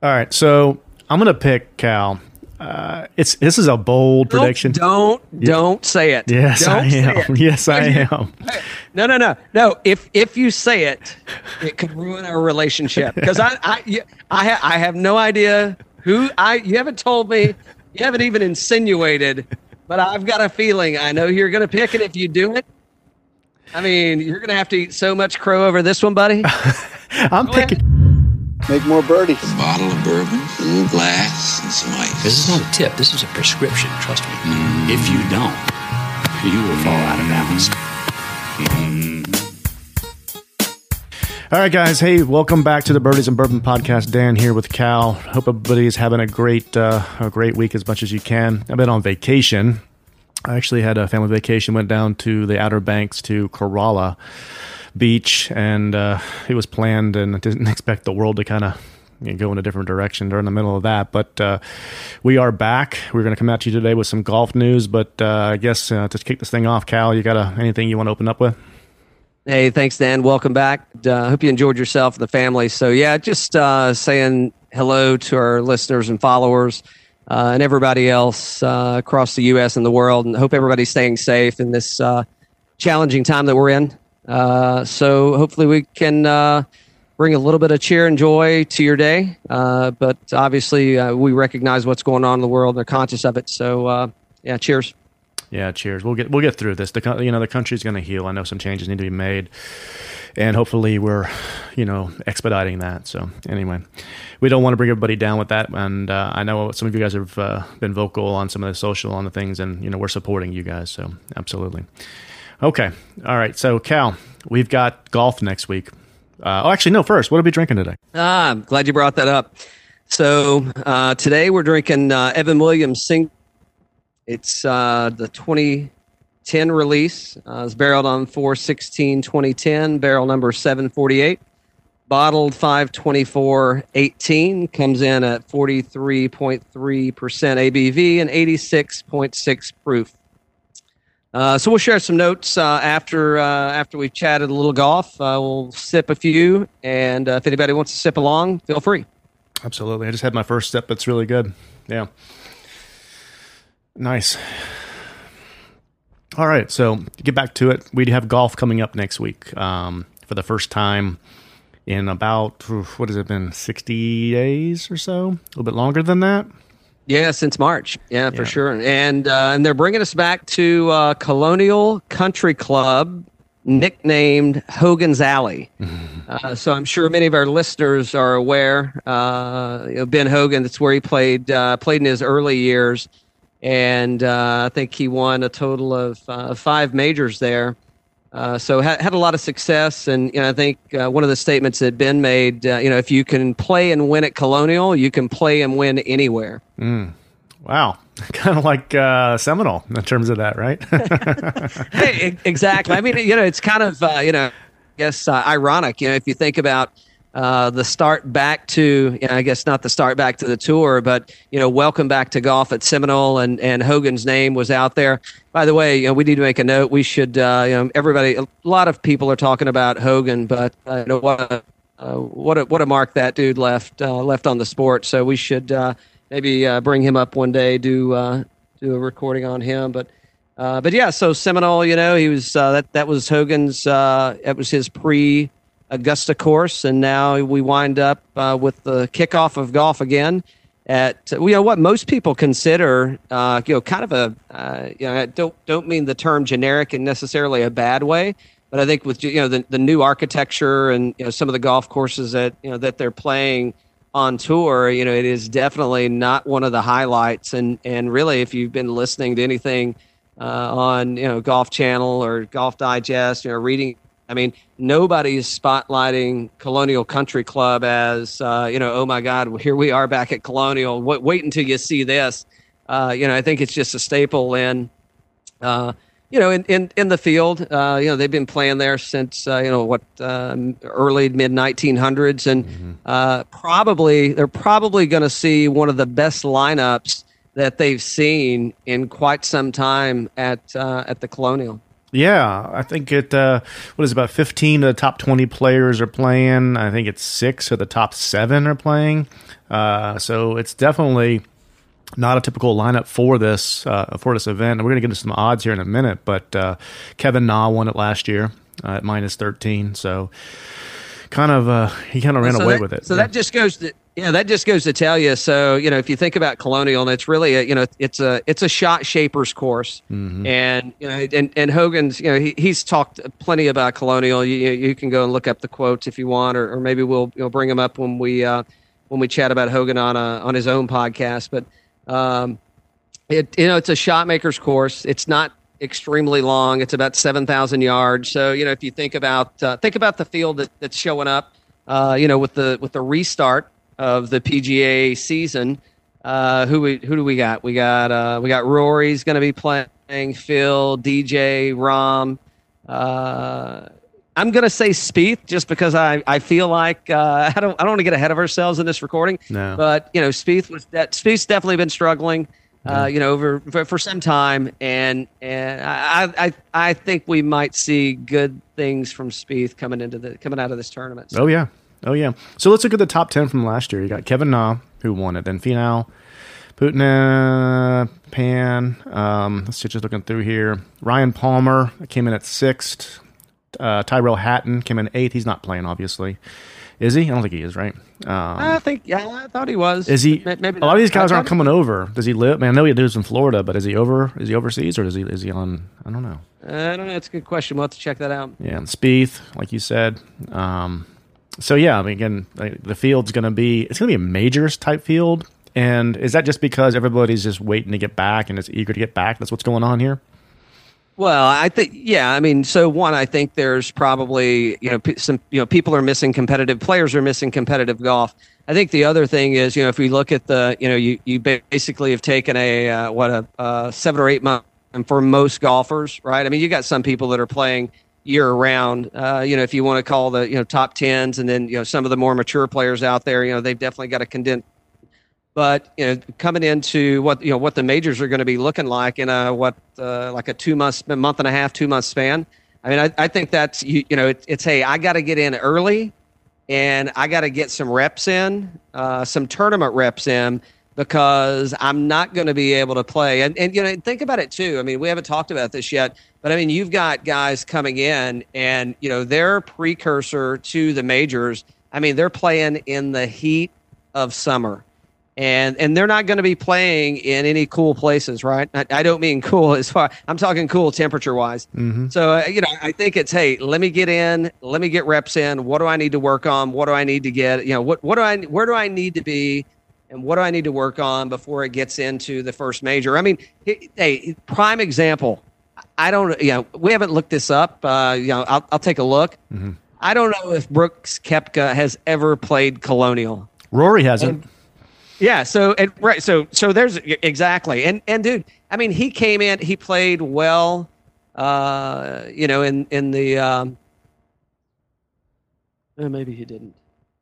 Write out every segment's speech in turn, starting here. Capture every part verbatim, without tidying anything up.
All right, so I'm going to pick Cal. Uh, it's this is a bold don't, prediction. Don't yeah. don't say it. Yes, don't I am. Yes, I am. No, no, no, no. If if you say it, it could ruin our relationship because I I I, ha- I have no idea who I. You haven't told me. You haven't even insinuated. But I've got a feeling I know you're going to pick it if you do it. I mean, you're going to have to eat so much crow over this one, buddy. I'm Go picking. Ahead. Make more birdies. A bottle of bourbon, a little glass, and some ice. This is not a tip. This is a prescription. Trust me. Mm. If you don't, you will fall out of balance. Mm. All right, guys. Hey, welcome back to the Birdies and Bourbon Podcast. Dan here with Cal. Hope everybody is having a great, uh, a great week as much as you can. I've been on vacation. I actually had a family vacation. Went down to the Outer Banks to Kerala Beach, and uh, it was planned, and I didn't expect the world to kind of you know, go in a different direction during the middle of that. But uh, we are back. We're going to come out to you today with some golf news. But uh, I guess uh, to kick this thing off, Cal, you got a, anything you want to open up with? Hey, thanks, Dan. Welcome back. I uh, hope you enjoyed yourself and the family. So, yeah, just uh, saying hello to our listeners and followers uh, and everybody else uh, across the U S and the world. And hope everybody's staying safe in this uh, challenging time that we're in. Uh, so hopefully we can uh, bring a little bit of cheer and joy to your day. Uh, but obviously uh, we recognize what's going on in the world. They're conscious of it. So uh, yeah, cheers. Yeah, cheers. We'll get we'll get through this. The you know the country's going to heal. I know some changes need to be made, and hopefully we're you know expediting that. So anyway, we don't want to bring everybody down with that. And uh, I know some of you guys have uh, been vocal on some of the social on the things, and you know we're supporting you guys. So absolutely. Okay. All right. So, Cal, we've got golf next week. Uh, oh, actually, no, first, what are we drinking today? Ah, I'm glad you brought that up. So, uh, today we're drinking uh, Evan Williams Sing. It's uh, the twenty ten release. Uh, it's barreled on four sixteen twenty ten, barrel number seven forty-eight, bottled five twenty-four eighteen, comes in at forty-three point three percent A B V and eighty-six point six proof. Uh, so we'll share some notes uh, after uh, after we've chatted a little golf. Uh, we'll sip a few, and uh, if anybody wants to sip along, feel free. Absolutely. I just had my first sip. It's really good. Yeah. Nice. All right. So to get back to it, we have golf coming up next week um, for the first time in about, what has it been, sixty days or so? A little bit longer than that? Yeah, since March. Yeah, for yeah. sure. And uh, and they're bringing us back to uh, Colonial Country Club, nicknamed Hogan's Alley. uh, so I'm sure many of our listeners are aware. Uh, you know, Ben Hogan, that's where he played uh, played in his early years. And uh, I think he won a total of uh, five majors there. Uh, so ha- had a lot of success. And you know, I think uh, one of the statements that Ben made, uh, you know, if you can play and win at Colonial, you can play and win anywhere. Mm. Wow. Kind of like uh, Seminole in terms of that, right? Hey, exactly. I mean, you know, it's kind of, uh, you know, I guess uh, ironic, you know, if you think about uh, the start back to, you know, I guess not the start back to the tour, but, you know, welcome back to golf at Seminole, and, and Hogan's name was out there. By the way, you know, we need to make a note. We should, uh, you know, everybody, a lot of people are talking about Hogan, but uh, you know, what, a, uh, what a what a mark that dude left uh, left on the sport. So we should uh, maybe uh, bring him up one day, do uh, do a recording on him. But uh, but yeah, so Seminole, you know, he was uh, that that was Hogan's. Uh, that was his pre Augusta course, and now we wind up uh, with the kickoff of golf again. At you know what most people consider uh, you know kind of a uh, you know I don't don't mean the term generic in necessarily a bad way, but I think with you know the, the new architecture and you know some of the golf courses that you know that they're playing on tour, you know it is definitely not one of the highlights. And and really, if you've been listening to anything uh, on you know Golf Channel or Golf Digest, you know reading. I mean, nobody is spotlighting Colonial Country Club as, uh, you know, oh, my God, here we are back at Colonial. Wait, wait until you see this. Uh, you know, I think it's just a staple in, uh, you know, in, in, in the field. Uh, you know, they've been playing there since, uh, you know, what, uh, early, mid nineteen hundreds. And mm-hmm. uh, probably they're probably going to see one of the best lineups that they've seen in quite some time at uh, at the Colonial. Yeah, I think it, uh, what is it, about fifteen of the top twenty players are playing. I think it's six of the top seven are playing. Uh, so it's definitely not a typical lineup for this uh, for this event. And we're going to get into some odds here in a minute, but uh, Kevin Na won it last year uh, at minus thirteen. So kind of, uh, he kind of ran so away that, with it. So yeah. that just goes to... Yeah, that just goes to tell you. So, you know, if you think about Colonial, and it's really, a, you know, it's a it's a shot shaper's course, mm-hmm. and you know, and, and Hogan's, you know, he, he's talked plenty about Colonial. You you can go and look up the quotes if you want, or, or maybe we'll you know bring them up when we uh, when we chat about Hogan on a, on his own podcast. But um, it you know, it's a shot maker's course. It's not extremely long. It's about seven thousand yards. So you know, if you think about uh, think about the field that, that's showing up, uh, you know, with the with the restart of the P G A season, uh, who we who do we got? We got uh, we got Rory's going to be playing, Phil, D J, Rom. Uh, I'm going to say Spieth just because I, I feel like uh, I don't I don't want to get ahead of ourselves in this recording. No. But you know Spieth was that Spieth's definitely been struggling, uh, mm. you know, over for, for some time, and and I, I I think we might see good things from Spieth coming into the coming out of this tournament. So. Oh yeah. Oh, yeah. So let's look at the top ten from last year. You got Kevin Na, who won it. Then Finau, Putna, Pan. Um, let's see, just looking through here. Ryan Palmer came in at sixth. Uh, Tyrell Hatton came in eighth. He's not playing, obviously. Is he? I don't think he is, right? Um, I think, yeah, I thought he was. Is he? Maybe not. A lot of these guys aren't coming over. Does he live? Man, I know he lives in Florida, but is he over? Is he overseas, or is he? Is he on? I don't know. I don't know. That's a good question. We'll have to check that out. Yeah, and Spieth, like you said. Um, So yeah, I mean, again, the field's going to be it's going to be a majors type field, and is that just because everybody's just waiting to get back and is eager to get back? That's what's going on here. Well, I think yeah, I mean, so one, I think there's probably you know some you know people are missing competitive players are missing competitive golf. I think the other thing is you know if we look at the you know you you basically have taken a uh, what a uh, seven or eight month for most golfers, right? I mean, you got some people that are playing year round, uh, you know, if you want to call the, you know, top tens and then, you know, some of the more mature players out there, you know, they've definitely got to condense, but, you know, coming into what, you know, what the majors are going to be looking like in a, what, uh, like a two month, month and a half, two month span. I mean, I, I think that's, you, you know, it, it's, hey, I got to get in early and I got to get some reps in, uh, some tournament reps in because I'm not going to be able to play. And, and, you know, think about it too. I mean, we haven't talked about this yet, but I mean, you've got guys coming in and, you know, their precursor to the majors. I mean, they're playing in the heat of summer and, and they're not going to be playing in any cool places, right? I, I don't mean cool as far, I'm talking cool temperature wise. Mm-hmm. So, uh, you know, I think it's, hey, let me get in, let me get reps in. What do I need to work on? What do I need to get, you know, what, what do I, where do I need to be? And what do I need to work on before it gets into the first major? I mean, hey, prime example. I don't, you know, we haven't looked this up. Uh, you know, I'll, I'll take a look. Mm-hmm. I don't know if Brooks Koepka has ever played Colonial. Rory hasn't. And, yeah. So, and, right. So, so there's exactly. And, and dude, I mean, he came in, he played well, uh, you know, in, in the, um, maybe he didn't.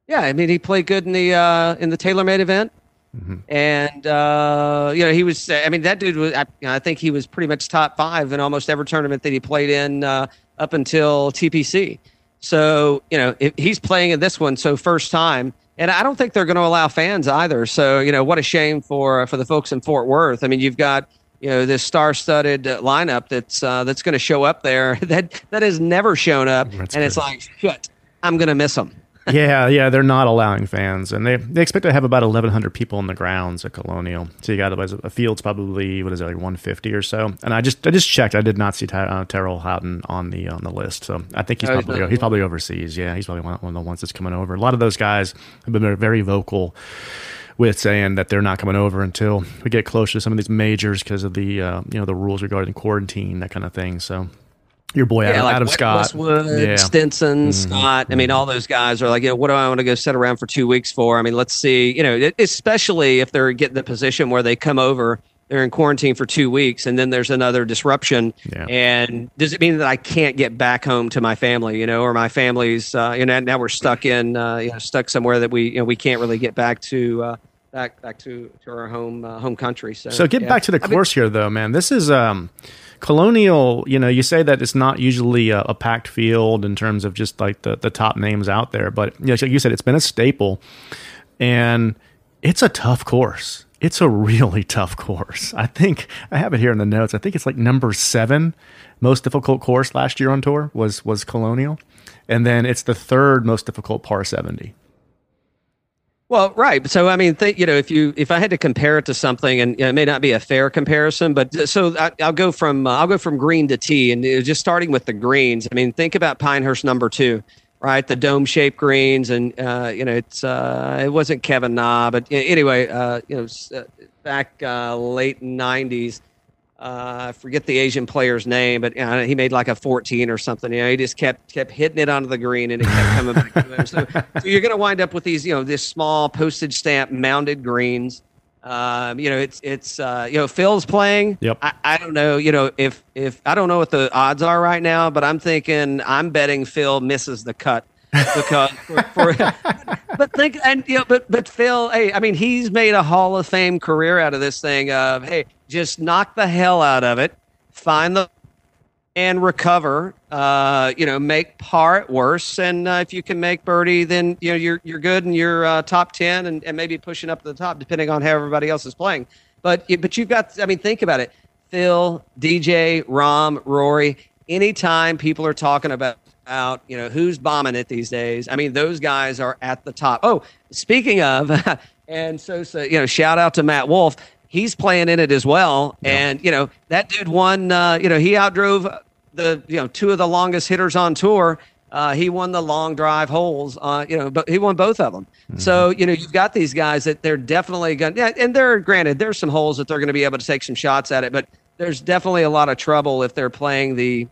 Yeah, I mean, he played good in the uh, in the TaylorMade event, mm-hmm. and uh, you know he was. I mean, that dude was. I, you know, I think he was pretty much top five in almost every tournament that he played in uh, up until T P C. So you know if he's playing in this one, so first time, and I don't think they're going to allow fans either. So you know what a shame for for the folks in Fort Worth. I mean, you've got you know this star-studded lineup that's uh, that's going to show up there that that has never shown up, that's and good. It's like shit, I'm going to miss them. yeah, yeah, they're not allowing fans, and they, they expect to have about eleven hundred people in the grounds at Colonial. So you got a field's probably what is it like one fifty or so. And I just I just checked, I did not see Ty, uh, Tyrell Hatton on the on the list, so I think he's oh, probably he's, he's probably overseas. Yeah, he's probably one, one of the ones that's coming over. A lot of those guys have been very vocal with saying that they're not coming over until we get closer to some of these majors because of the uh, you know the rules regarding quarantine, that kind of thing. So. Your boy yeah, Adam, like Adam Scott, Westwood, yeah. Stinson, mm-hmm. Scott. I mean, all those guys are like, you know, what do I want to go sit around for two weeks for? I mean, let's see. You know, especially if they're getting the position where they come over, they're in quarantine for two weeks, and then there's another disruption. Yeah. And does it mean that I can't get back home to my family? You know, or my family's. Uh, you know, now we're stuck in, uh, you know, stuck somewhere that we you know we can't really get back to. Uh, back back to, to our home uh, home country. So, so get yeah. back to the course here, though, man. This is um, Colonial. You know, you say that it's not usually a, a packed field in terms of just like the, the top names out there, but you know, like you said, it's been a staple, and it's a tough course. It's a really tough course. I think I have it here in the notes. I think it's like number seven most difficult course last year on tour was was Colonial, and then it's the third most difficult par seventy. Well, right. So, I mean, th- you know, if you if I had to compare it to something, and you know, it may not be a fair comparison, but so I, I'll go from uh, I'll go from green to tee, and uh, just starting with the greens. I mean, think about Pinehurst number two, right? The dome-shaped greens, and uh, you know, it's uh, it wasn't Kevin Na, but uh, anyway, uh, you know, back uh, late nineties, uh, I forget the Asian player's name, but you know, he made like a fourteen or something. You know, he just kept kept hitting it onto the green, and it kept coming back to him. So, so you're going to wind up with these, you know, this small postage stamp mounded greens. Um, you know, it's it's uh, you know, Phil's playing. Yep. I, I don't know. You know, if if I don't know what the odds are right now, but I'm thinking I'm betting Phil misses the cut. Because for, for but think and you know, but but Phil, hey, I mean, he's made a Hall of Fame career out of this thing of, hey, just knock the hell out of it, find the and recover, uh, you know, make par at worse, and uh, if you can make birdie, then you know you're you're good and you're uh, top ten and, and maybe pushing up to the top depending on how everybody else is playing. But but you've got, I mean, think about it, Phil, D J, Rom, Rory. Anytime people are talking about out, you know, who's bombing it these days, I mean, those guys are at the top. Oh, speaking of, and so, so you know, shout out to Matt Wolf. He's playing in it as well. Yeah. And, you know, that dude won, uh, you know, he outdrove the, you know, two of the longest hitters on tour. Uh, he won the long drive holes, uh, you know, but he won both of them. Mm-hmm. So, you know, you've got these guys that they're definitely going to, yeah, and they're, granted, there's some holes that they're going to be able to take some shots at it, but there's definitely a lot of trouble if they're playing the,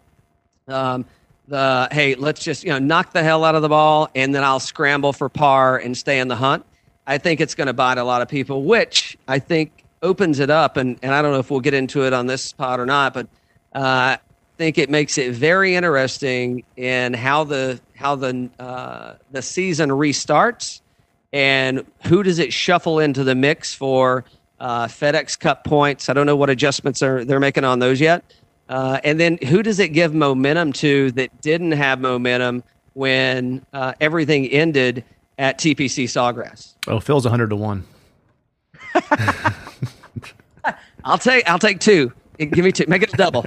um, the hey, let's just you know knock the hell out of the ball, and then I'll scramble for par and stay in the hunt. I think it's going to bite a lot of people, which I think opens it up. And, and I don't know if we'll get into it on this pod or not, but uh, I think it makes it very interesting in how the how the uh, the season restarts, and who does it shuffle into the mix for uh, FedEx Cup points. I don't know what adjustments are they're making on those yet. Uh, and then who does it give momentum to that didn't have momentum when uh, everything ended at T P C Sawgrass? Oh, Phil's one hundred to one. I'll take I'll take two. Give me two. Make it a double.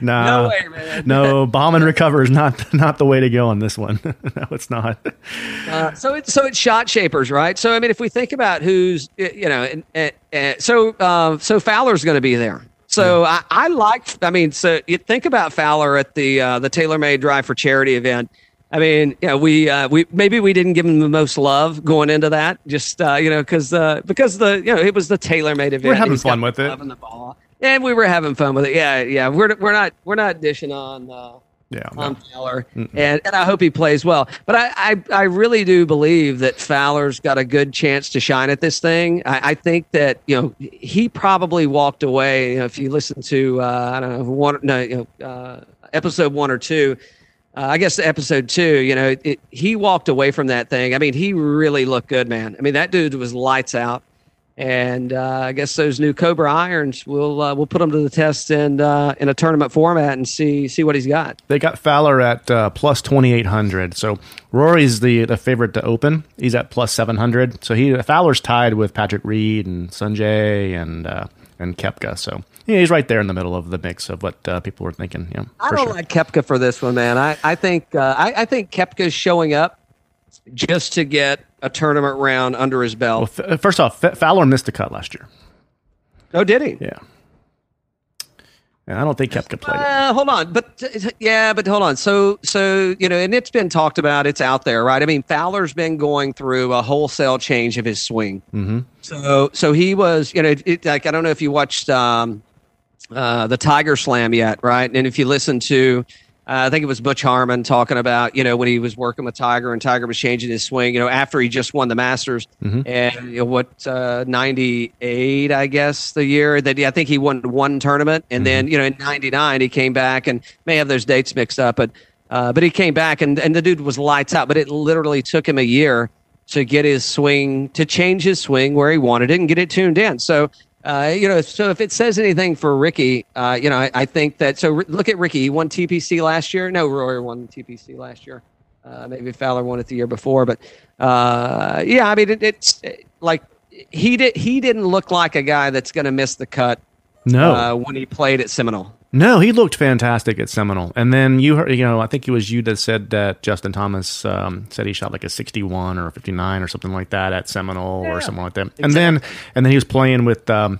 no, no way, man. No, bomb and recover is not not the way to go on this one. No, it's not. Uh, so it's so it's shot shapers, right? So I mean, if we think about who's you know, and, and, and so uh, so Fowler's going to be there. So I, I like, I mean, so you think about Fowler at the uh, the TaylorMade Drive for Charity event. I mean, you know, we uh, we maybe we didn't give him the most love going into that, just uh, you know, because uh, because the you know it was the TaylorMade event. We're having fun with it, the ball. And we were having fun with it. Yeah, yeah, we're we're not we're not dishing on uh, yeah on no. Fowler, mm-hmm. and and I hope he plays well. But I, I I really do believe that Fowler's got a good chance to shine at this thing. I, I think that you know he probably walked away. You know, if you listen to uh, I don't know one no you know, uh, episode one or two, uh, I guess episode two. You know it, he walked away from that thing. I mean, he really looked good, man. I mean, that dude was lights out. And uh, I guess those new Cobra irons, we'll uh, we'll put them to the test in uh, in a tournament format and see see what he's got. They got Fowler at uh, plus twenty eight hundred. So Rory's the, the favorite to open. He's at plus seven hundred. So he Fowler's tied with Patrick Reed and Sanjay and uh, and Koepka. So yeah, he's right there in the middle of the mix of what uh, people were thinking. Yeah, I don't sure. like Koepka for this one, man. I I think uh, I, I think Koepka's showing up just to get a tournament round under his belt. Well, f- first off, F- Fowler missed the cut last year. Oh, did he? Yeah. And I don't think Koepka played uh, it. Hold on. But, uh, yeah, but hold on. So, so you know, and it's been talked about. It's out there, right? I mean, Fowler's been going through a wholesale change of his swing. Mm-hmm. So so he was, you know, it, like I don't know if you watched um, uh, the Tiger Slam yet, right? And if you listen to... Uh, I think it was Butch Harmon talking about, you know, when he was working with Tiger and Tiger was changing his swing, you know, after he just won the Masters mm-hmm. and you know, what, uh, ninety-eight, I guess, the year that I think he won one tournament. And mm-hmm. then, you know, in ninety-nine, he came back and may have those dates mixed up, but, uh, but he came back and, and the dude was lights out, but it literally took him a year to get his swing, to change his swing where he wanted it and get it tuned in. So, uh, you know, so if it says anything for Ricky, uh, you know, I, I think that, so look at Ricky, he won T P C last year. No, Rory won the T P C last year. Uh, maybe Fowler won it the year before, but uh, yeah, I mean, it, it's it, like he did. He didn't look like a guy that's going to miss the cut. No, uh, when he played at Seminole. No, he looked fantastic at Seminole. And then you heard, you know, I think it was you that said that Justin Thomas um, said he shot like a sixty-one or a fifty-nine or something like that at Seminole, yeah, or something like that. Exactly. And then, and then he was playing with um,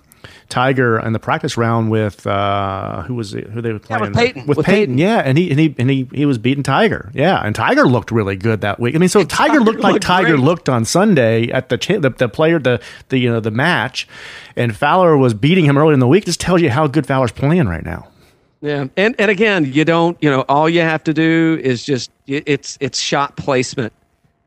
Tiger in the practice round with uh, who was it, who they were playing, yeah, with Peyton. With, with Peyton, Peyton, yeah, and he and he and he, he was beating Tiger, yeah, and Tiger looked really good that week. I mean, so and Tiger, Tiger looked, looked like Tiger great. looked on Sunday at the, the the player the the you know the match, and Fowler was beating him early in the week. This tells you how good Fowler's playing right now. Yeah, and and again, you don't you know all you have to do is just it's it's shot placement,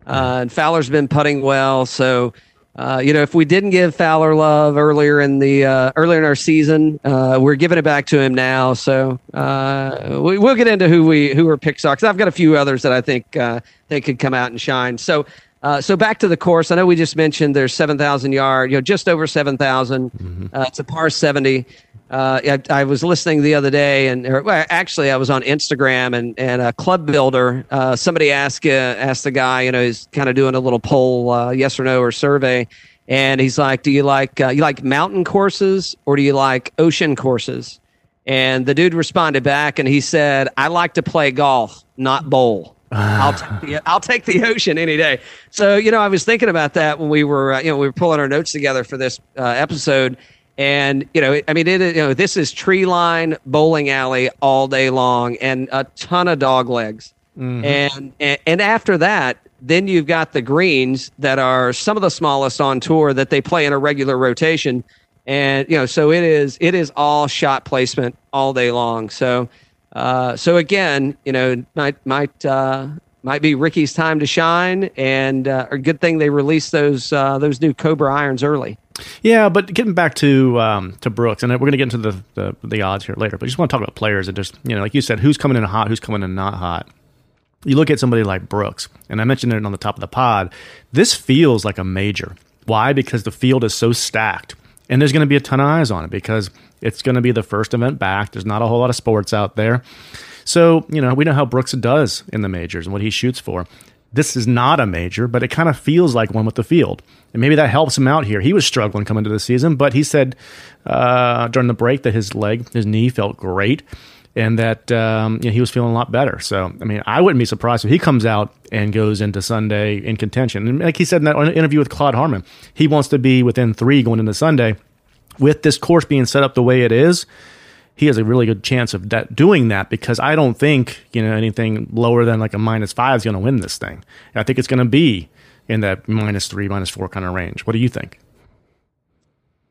uh, and Fowler's been putting well, so. Uh, you know, if we didn't give Fowler love earlier in the uh, earlier in our season, uh, we're giving it back to him now. So uh, we, we'll get into who we who are picks are, because I've got a few others that I think uh, they could come out and shine. So uh, so back to the course. I know we just mentioned there's seven thousand yard, you know, just over seven thousand. Mm-hmm. Uh, it's a par seventy. Uh, I, I was listening the other day, and or, well, actually I was on Instagram, and and a club builder, uh, somebody asked uh, asked the guy, you know, he's kind of doing a little poll, uh, yes or no or survey, and he's like, do you like uh, you like mountain courses or do you like ocean courses? And the dude responded back, and he said, I like to play golf, not bowl. I'll take the, I'll take the ocean any day. So you know, I was thinking about that when we were uh, you know we were pulling our notes together for this uh, episode. And, you know, I mean, it, you know, this is tree line, bowling alley all day long, and a ton of dog legs. Mm-hmm. And, and and after that, then you've got the greens that are some of the smallest on tour that they play in a regular rotation. And, you know, so it is it is all shot placement all day long. So uh, so, again, you know, might might uh, might be Ricky's time to shine. And uh, a good thing they released those uh, those new Cobra irons early. Yeah, but getting back to um, to Brooks, and we're going to get into the, the the odds here later, but I just want to talk about players and just, you know, like you said, who's coming in hot, who's coming in not hot. You look at somebody like Brooks, and I mentioned it on the top of the pod, this feels like a major. Why? Because the field is so stacked, and there's going to be a ton of eyes on it because it's going to be the first event back. There's not a whole lot of sports out there. So, you know, we know how Brooks does in the majors and what he shoots for. This is not a major, but it kind of feels like one with the field. And maybe that helps him out here. He was struggling coming into the season, but he said uh, during the break that his leg, his knee felt great, and that um, you know, he was feeling a lot better. So, I mean, I wouldn't be surprised if he comes out and goes into Sunday in contention. And like he said in that interview with Claude Harmon, he wants to be within three going into Sunday. With this course being set up the way it is, he has a really good chance of that, doing that, because I don't think, you know, anything lower than like a minus five is going to win this thing. And I think it's going to be in that minus three, minus four kind of range. What do you think?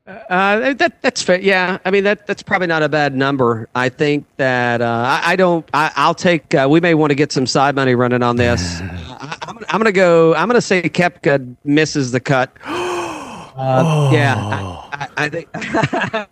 Uh, that that's fair. Yeah, I mean that that's probably not a bad number. I think that uh, I, I don't. I, I'll take. Uh, we may want to get some side money running on this. I, I'm, I'm going to go. I'm going to say Koepka misses the cut. Uh, oh. Yeah, I, I, I think.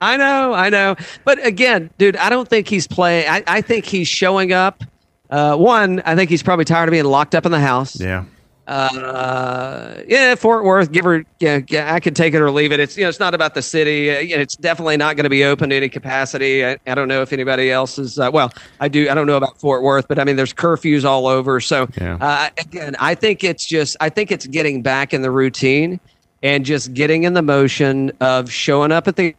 I know, I know. But again, dude, I don't think he's playing. I, I think he's showing up. Uh, one, I think he's probably tired of being locked up in the house. Yeah. Uh, yeah, Fort Worth, give her, yeah, yeah, I could take it or leave it. It's, you know, it's not about the city. It's definitely not going to be open to any capacity. I, I don't know if anybody else is, uh, well, I do, I don't know about Fort Worth, but I mean, there's curfews all over. So yeah. uh, again, I think it's just, I think it's getting back in the routine and just getting in the motion of showing up at the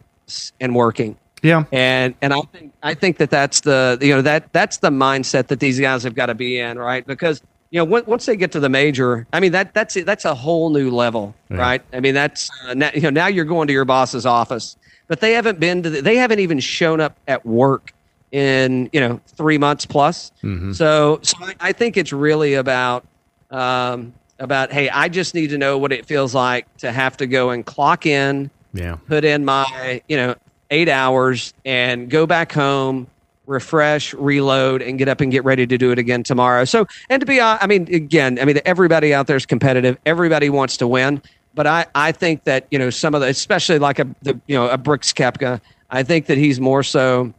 and working. Yeah. And and I think I think that that's the you know that that's the mindset that these guys have got to be in, right? Because you know w- once they get to the major, I mean that that's that's a whole new level, yeah. Right? I mean that's uh, now, you know now you're going to your boss's office, but they haven't been to the, they haven't even shown up at work in you know three months plus. Mm-hmm. So so I, I think it's really about um, about hey, I just need to know what it feels like to have to go and clock in. Yeah. Put in my, you know, eight hours and go back home, refresh, reload, and get up and get ready to do it again tomorrow. So, and to be honest, I mean, again, I mean, everybody out there is competitive. Everybody wants to win. But I, I think that, you know, some of the, especially like a, the, you know, a Brooks Koepka, I think that he's more so,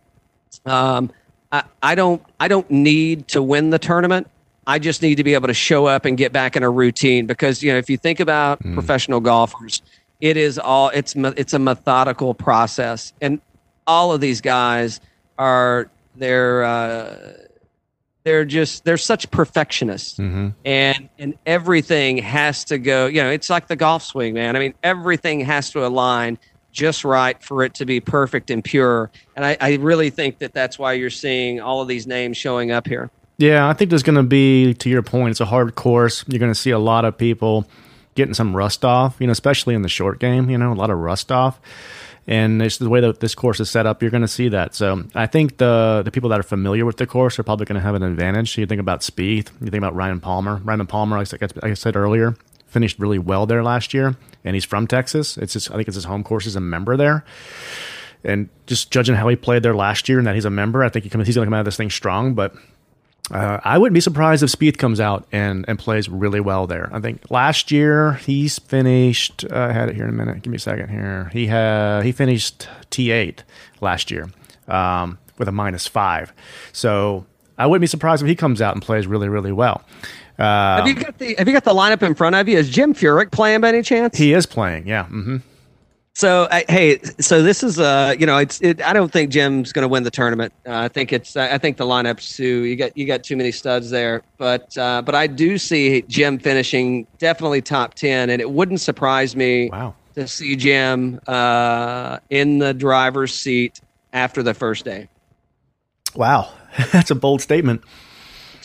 um, I, I don't, I don't need to win the tournament. I just need to be able to show up and get back in a routine, because, you know, if you think about mm. professional golfers, it is all it's it's a methodical process, and all of these guys are they're uh, they're just they're such perfectionists, mm-hmm. and and everything has to go. You know, it's like the golf swing, man. I mean, everything has to align just right for it to be perfect and pure. And I, I really think that that's why you're seeing all of these names showing up here. Yeah, I think there's going to be, to your point, it's a hard course. You're going to see a lot of people getting some rust off, you know, especially in the short game, you know, a lot of rust off. And it's the way that this course is set up, you're going to see that. So I think the the people that are familiar with the course are probably going to have an advantage. So you think about Spieth, you think about Ryan Palmer. Ryan Palmer, like, like I said earlier, finished really well there last year, and he's from Texas. It's just, I think it's his home course. He's a member there. And just judging how he played there last year and that he's a member, I think he comes, he's going to come out of this thing strong, but... Uh, I wouldn't be surprised if Spieth comes out and, and plays really well there. I think last year he's finished. Uh, I had it here in a minute. Give me a second here. He had he finished T eight last year um, with a minus five. So I wouldn't be surprised if he comes out and plays really, really well. Uh, have you got the Have you got the lineup in front of you? Is Jim Furyk playing by any chance? He is playing. Yeah. Mm-hmm. So I, hey, so this is uh, you know, it's it, I don't think Jim's going to win the tournament. Uh, I think it's I think the lineup's too. You got you got too many studs there, but uh, but I do see Jim finishing definitely top ten, and it wouldn't surprise me wow. to see Jim uh, in the driver's seat after the first day. Wow, that's a bold statement.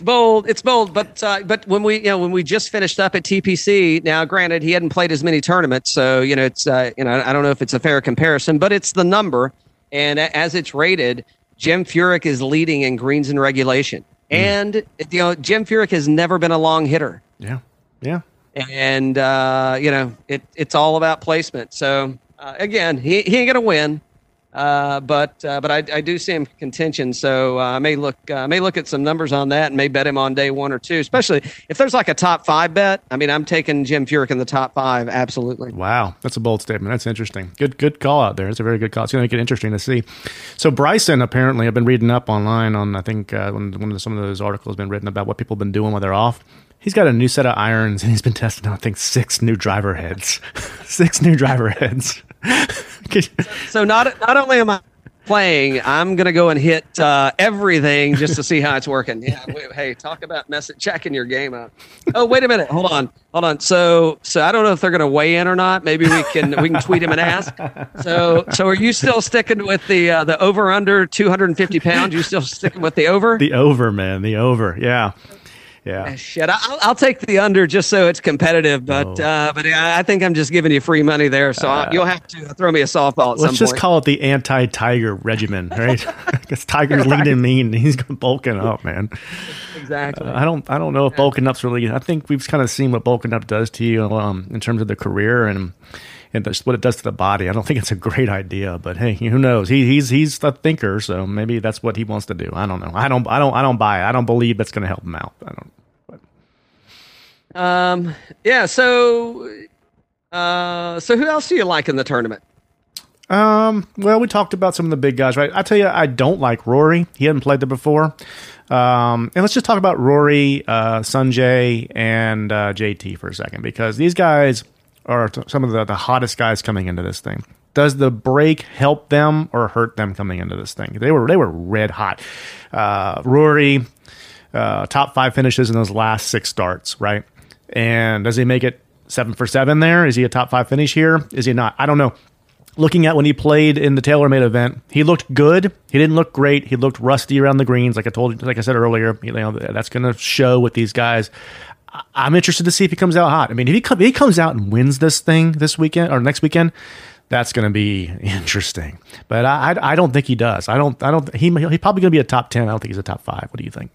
It's bold, it's bold, but uh, but when we you know when we just finished up at T P C, now granted he hadn't played as many tournaments, so you know it's uh, you know I don't know if it's a fair comparison, but it's the number, and as it's rated, Jim Furyk is leading in greens and regulation, mm. and you know Jim Furyk has never been a long hitter. Yeah, yeah, and uh, you know it it's all about placement. So uh, again, he he ain't gonna win. Uh, but uh, but I, I do see him contention, so uh, I may look uh, may look at some numbers on that and may bet him on day one or two, especially if there's like a top five bet. I mean, I'm taking Jim Furyk in the top five, absolutely. Wow, that's a bold statement. That's interesting. Good good call out there. It's a very good call. It's going to make it interesting to see. So Bryson, apparently, I've been reading up online on I think uh, one of the, some of those articles been written about what people have been doing while they're off. He's got a new set of irons, and he's been testing, I think, six new driver heads. six new driver heads. so, so not not only am I playing, I'm going to go and hit uh, everything just to see how it's working. Yeah. Wait, hey, talk about messing, checking your game up. Oh, wait a minute. Hold on. Hold on. So so I don't know if they're going to weigh in or not. Maybe we can we can tweet him and ask. So so are you still sticking with the uh, the over under two hundred fifty pounds? You still sticking with the over? The over, man. The over. Yeah. Yeah, shit. I'll, I'll take the under just so it's competitive, but oh. uh, but I think I'm just giving you free money there, so uh, you'll have to throw me a softball at some point. Let's just call it the anti-Tiger regimen, right? Because Tiger's right. lean and mean, and he's bulking up, man. Exactly. Uh, I don't I don't know if bulking up's really. I think we've kind of seen what bulking up does to you um, in terms of the career and. And that's what it does to the body. I don't think it's a great idea, but hey, who knows? He, he's he's a thinker, so maybe that's what he wants to do. I don't know. I don't I don't I don't buy it. I don't believe that's going to help him out. I don't. But. Um. Yeah. So. Uh. So who else do you like in the tournament? Um. Well, we talked about some of the big guys, right? I tell you, I don't like Rory. He hadn't played there before. Um, and let's just talk about Rory, uh, Sanjay, and uh, J T for a second, because these guys. Are some of the, the hottest guys coming into this thing. Does the break help them or hurt them coming into this thing? They were they were red hot. Uh, Rory, uh, top five finishes in those last six starts, right? And does he make it seven for seven there? Is he a top five finish here? Is he not? I don't know. Looking at when he played in the TaylorMade event, he looked good. He didn't look great. He looked rusty around the greens, like I told, like I said earlier. You know, that's going to show with these guys. I'm interested to see if he comes out hot. I mean, if he, come, if he comes out and wins this thing this weekend or next weekend, that's going to be interesting. But I, I, I don't think he does. I don't. I don't. He he's probably going to be a top ten. I don't think he's a top five. What do you think?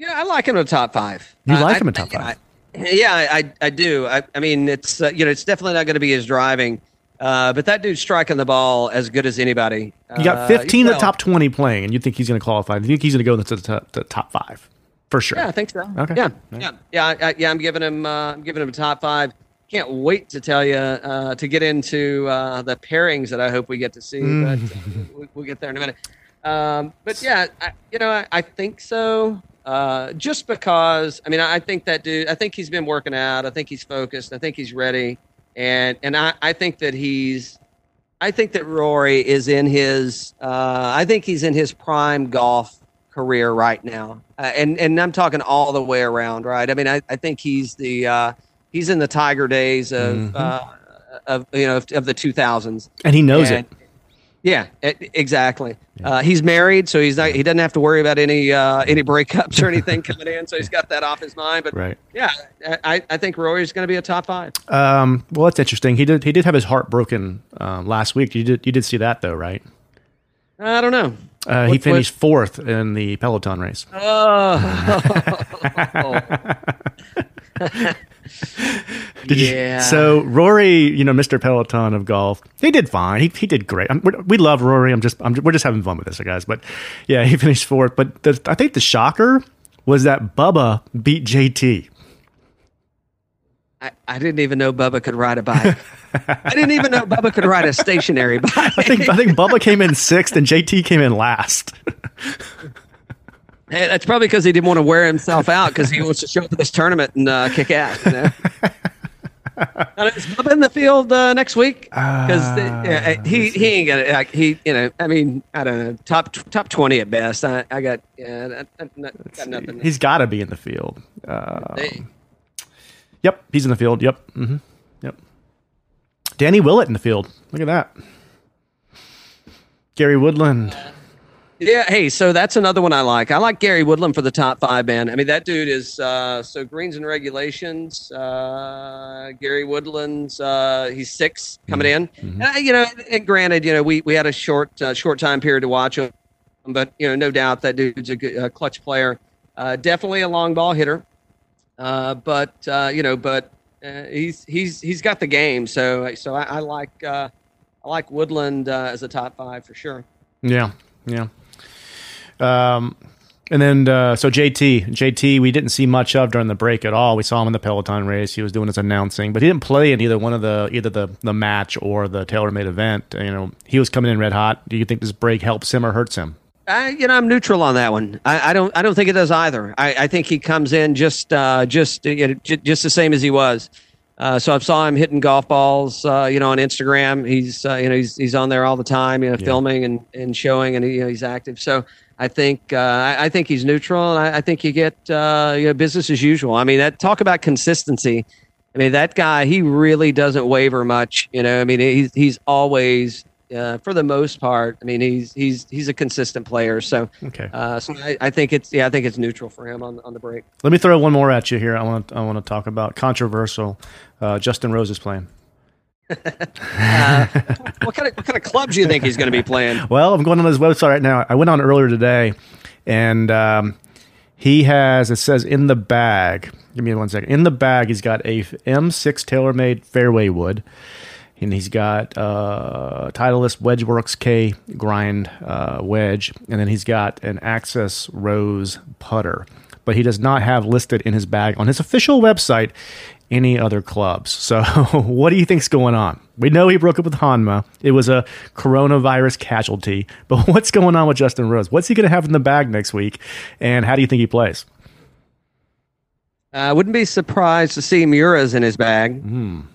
Yeah, I like him in the top five. You uh, like I, him in top I, five? I, yeah, I I do. I, I mean, it's uh, you know, it's definitely not going to be his driving, uh, but that dude's striking the ball as good as anybody. You got fifteen uh, you know, of the top twenty playing, and you think he's going to qualify? Do you think he's going to go into the top, the top five? For sure. Yeah, I think so. Okay. Yeah, yeah, yeah. I, yeah, I'm giving him. Uh, I'm giving him a top five. Can't wait to tell you uh, to get into uh, the pairings that I hope we get to see. But uh, we'll get there in a minute. Um, but yeah, I, you know, I, I think so. Uh, just because, I mean, I, I think that dude, I think he's been working out. I think he's focused. I think he's ready. And, and I, I think that he's, I think that Rory is in his, uh, I think he's in his prime golf career right now. Uh, and, and I'm talking all the way around, right? I mean, I, I think he's the, uh, he's in the Tiger days of, mm-hmm. uh, of, you know, of, of the two thousands. And he knows and, it. Yeah, exactly. Yeah. Uh, he's married, so he's not, he doesn't have to worry about any uh, any breakups or anything coming in. So he's got that off his mind. But right. yeah, I, I think Rory's going to be a top five. Um, well, that's interesting. He did he did have his heart broken um, last week. You did you did see that though, right? I don't know. Uh, what, he finished what? fourth in the Peloton race. Oh. Did yeah. You, so Rory, you know, Mister Peloton of golf, he did fine. He he did great. I'm, we love Rory. I'm just, I'm, we're just having fun with this, guys. But yeah, he finished fourth. But the, I think the shocker was that Bubba beat J T. I, I didn't even know Bubba could ride a bike. I didn't even know Bubba could ride a stationary bike. I think I think Bubba came in sixth and J T came in last. Hey, that's probably because he didn't want to wear himself out because he wants to show up at this tournament and uh, kick ass. You know? Is Bubba in the field uh, next week? Because uh, yeah, he he ain't gonna like, he you know I mean I don't know top top twenty at best. I I got yeah I, I, I got nothing. He's got to be in the field. Uh, yep, he's in the field. Yep, mm-hmm. Yep. Danny Willett in the field. Look at that. Gary Woodland. Uh, Yeah, hey, so that's another one I like. I like Gary Woodland for the top five, man. I mean, that dude is uh, – so greens and regulations, uh, Gary Woodland's uh, – he's six coming in. Mm-hmm. Uh, you know, and granted, you know, we, we had a short uh, short time period to watch him, but, you know, no doubt that dude's a good, uh, clutch player. Uh, definitely a long ball hitter, uh, but, uh, you know, but uh, he's he's he's got the game. So so I, I like uh, I like Woodland uh, as a top five for sure. Yeah, yeah. Um, and then, uh, so J T, J T, we didn't see much of during the break at all. We saw him in the Peloton race. He was doing his announcing, but he didn't play in either one of the, either the, the match or the TaylorMade event. You know, he was coming in red hot. Do you think this break helps him or hurts him? I, you know, I'm neutral on that one. I, I don't, I don't think it does either. I, I think he comes in just, uh, just, you know, j- just the same as he was. Uh, so I saw him hitting golf balls, uh, you know, on Instagram. He's, uh, you know, he's, he's on there all the time, you know, yeah. filming and, and showing, and he, you know, he's active. So, I think uh, I think he's neutral, and I, I think you get uh, you know, business as usual. I mean, that talk about consistency. I mean, that guy, he really doesn't waver much. You know, I mean, he's he's always uh, for the most part. I mean, he's he's he's a consistent player. So, okay. Uh, so I, I think it's yeah, I think it's neutral for him on on the break. Let me throw one more at you here. I want I want to talk about controversial. Uh, Justin Rose is playing. uh, what kind of what kind of clubs do you think he's going to be playing? Well, I'm going on his website right now. I went on earlier today, and um, he has, it says in the bag. Give me one second. In the bag, he's got a M six TaylorMade fairway wood, and he's got uh, Titleist Wedgeworks K grind uh, wedge, and then he's got an Axis Rose putter. But he does not have listed in his bag on his official website any other clubs. So what do you think's going on? We know he broke up with Honma. It was a coronavirus casualty. But what's going on with Justin Rose? What's he going to have in the bag next week? And how do you think he plays? I wouldn't be surprised to see Miura's in his bag. Mm.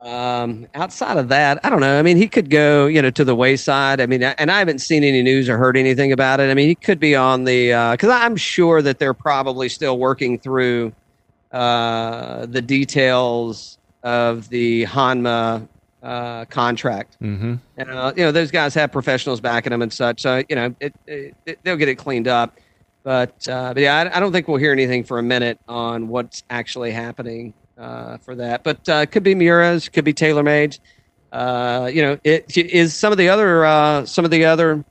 Um, outside of that, I don't know. I mean, he could go, you know, to the wayside. I mean, and I haven't seen any news or heard anything about it. I mean, he could be on the, uh, cause I'm sure that they're probably still working through, uh, the details of the Honma, uh, contract. Mm-hmm. And, uh, you know, those guys have professionals backing them and such. So, you know, it, it, it, they'll get it cleaned up, but, uh, but yeah, I, I don't think we'll hear anything for a minute on what's actually happening. Uh, for that, but uh, could be Miura's, could be TaylorMade. Uh, you know, it is some of the other, uh, some of the other,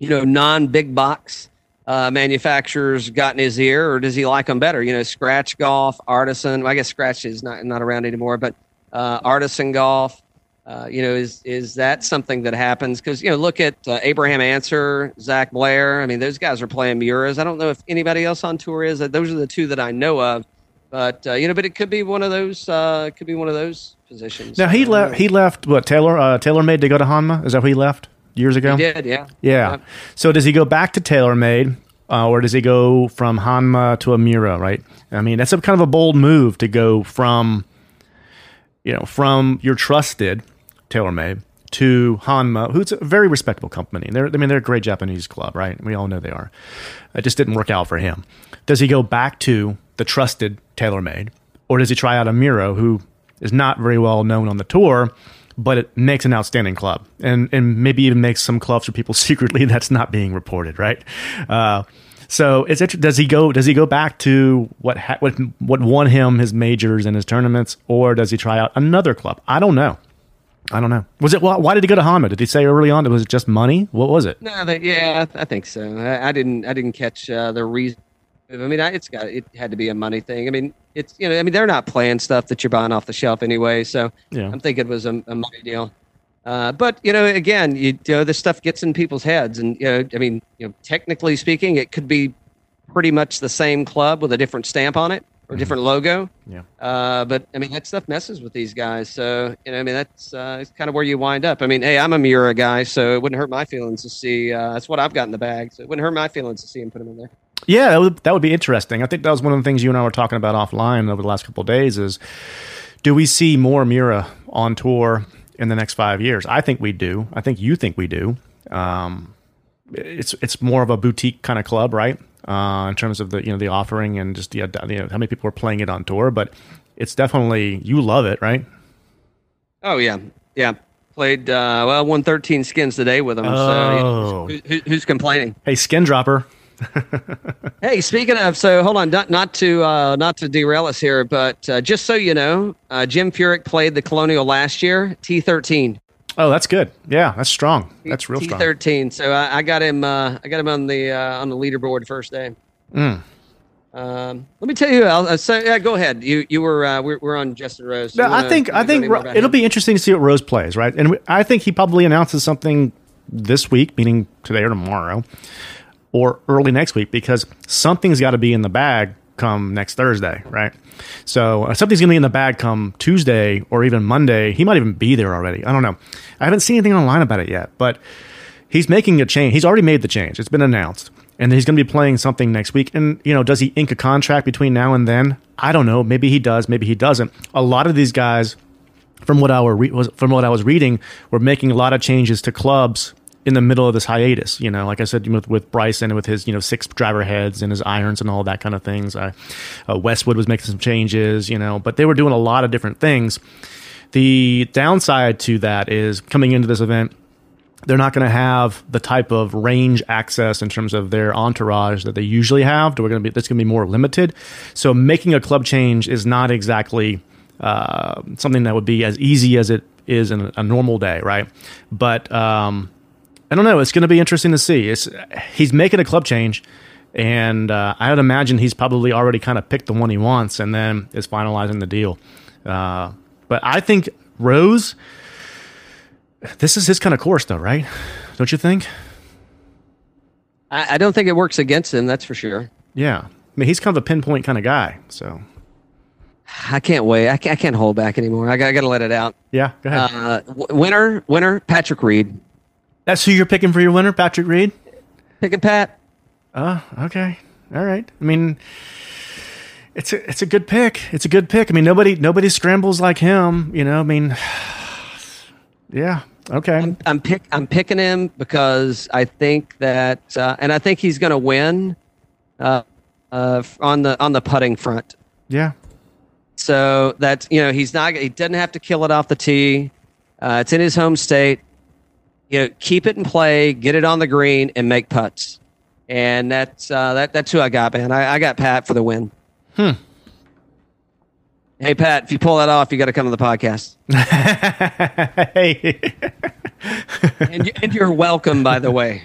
you know, non big box uh, manufacturers got in his ear, or does he like them better? You know, Scratch Golf, Artisan. Well, I guess Scratch is not not around anymore, but uh, Artisan Golf. Uh, you know, is is that something that happens? Because you know, look at uh, Abraham Answer, Zach Blair. I mean, those guys are playing Miura's. I don't know if anybody else on tour is. Those are the two that I know of. But uh, you know, but it could be one of those. Uh, it could be one of those positions. Now he left. He left what Taylor uh, TaylorMade to go to Honma. Is that who he left? years ago? He did, yeah. Yeah. Yep. So does he go back to TaylorMade, uh, or does he go from Honma to a Miura, right? I mean, that's a kind of a bold move to go from, you know, from your trusted TaylorMade to Honma, who's a very respectable company. They're, I mean, they're a great Japanese club, right? We all know they are. It just didn't work out for him. Does he go back to the trusted TaylorMade, or does he try out a Miura, who is not very well known on the tour, but it makes an outstanding club, and and maybe even makes some clubs for people secretly that's not being reported, right? Uh, so it's does he go does he go back to what ha, what what won him his majors and his tournaments, or does he try out another club? I don't know. I don't know. Was it why, why did he go to Honma? Did he say early on? Was it just money? What was it? No, they, yeah, I, th- I think so. I, I didn't I didn't catch uh, the reason. I mean, I, it's got it had to be a money thing. I mean. It's you know I mean they're not playing stuff that you're buying off the shelf anyway, so yeah. I'm thinking it was a, a money deal, uh, but you know again you, you know this stuff gets in people's heads, and you know I mean you know technically speaking it could be pretty much the same club with a different stamp on it or mm-hmm. different logo, yeah. Uh, but I mean that stuff messes with these guys, so you know I mean that's uh, it's kind of where you wind up. I mean hey I'm a Miura guy, so it wouldn't hurt my feelings to see uh, that's what I've got in the bag, so it wouldn't hurt my feelings to see him put him in there. Yeah, that would, that would be interesting. I think that was one of the things you and I were talking about offline over the last couple of days is, do we see more Miura on tour in the next five years? I think we do. I think you think we do. Um, it's it's more of a boutique kind of club, right? Uh, in terms of the you know the offering and just the you know, how many people are playing it on tour, but it's definitely you love it, right? Oh yeah, yeah. Played uh, well, won thirteen skins today with them. Oh, so, yeah. who, who's complaining? Hey, skin dropper. Hey, speaking of, so hold on, not, not to uh, not to derail us here, but uh, just so you know, uh, Jim Furyk played the Colonial last year, T thirteen. Oh, that's good. Yeah, that's strong. That's real strong. T thirteen. So I, I got him. Uh, I got him on the uh, on the leaderboard first day. Mm. Um, let me tell you. I'll, I'll say, yeah, go ahead. You you were uh, we're, we're on Justin Rose. No, wanna, I think I think Ro- it'll him? be interesting to see what Rose plays, right? And I think he probably announces something this week, meaning today or tomorrow. Or early next week, because something's got to be in the bag come next Thursday, right? So uh, something's going to be in the bag come Tuesday or even Monday. He might even be there already. I don't know. I haven't seen anything online about it yet, but he's making a change. He's already made the change. It's been announced. And he's going to be playing something next week. And, you know, does he ink a contract between now and then? I don't know. Maybe he does. Maybe he doesn't. A lot of these guys, from what I were re- was, from what I was reading, were making a lot of changes to clubs in the middle of this hiatus, you know, like I said, with, with Bryson and with his, you know, six driver heads and his irons and all that kind of things. I, uh, Westwood was making some changes, you know, but they were doing a lot of different things. The downside to that is coming into this event, they're not going to have the type of range access in terms of their entourage that they usually have. We're going to be, that's going to be more limited. So making a club change is not exactly uh, something that would be as easy as it is in a normal day, right? But, um, I don't know. It's going to be interesting to see. It's, he's making a club change, and uh, I would imagine he's probably already kind of picked the one he wants and then is finalizing the deal. Uh, but I think Rose, this is his kind of course, though, right? Don't you think? I, I don't think it works against him, that's for sure. Yeah. I mean, he's kind of a pinpoint kind of guy, so... I can't wait. I can't, I can't hold back anymore. I got, I got to let it out. Yeah, go ahead. Uh, w- winner, winner, Patrick Reed. That's who you're picking for your winner, Patrick Reed? Picking Pat. Oh, okay. All right. I mean, it's a, it's a good pick. It's a good pick. I mean, nobody nobody scrambles like him, you know? I mean, yeah. Okay. I'm I'm, pick, I'm picking him because I think that uh, and I think he's going to win uh, uh, on the on the putting front. Yeah. So that's, you know, he's not he doesn't have to kill it off the tee. Uh, it's in his home state. You know, keep it in play, get it on the green, and make putts. And that's uh, that. That's who I got, man. I, I got Pat for the win. Hmm. Hey, Pat, if you pull that off, you got to come to the podcast. Hey. and, and you're welcome, by the way.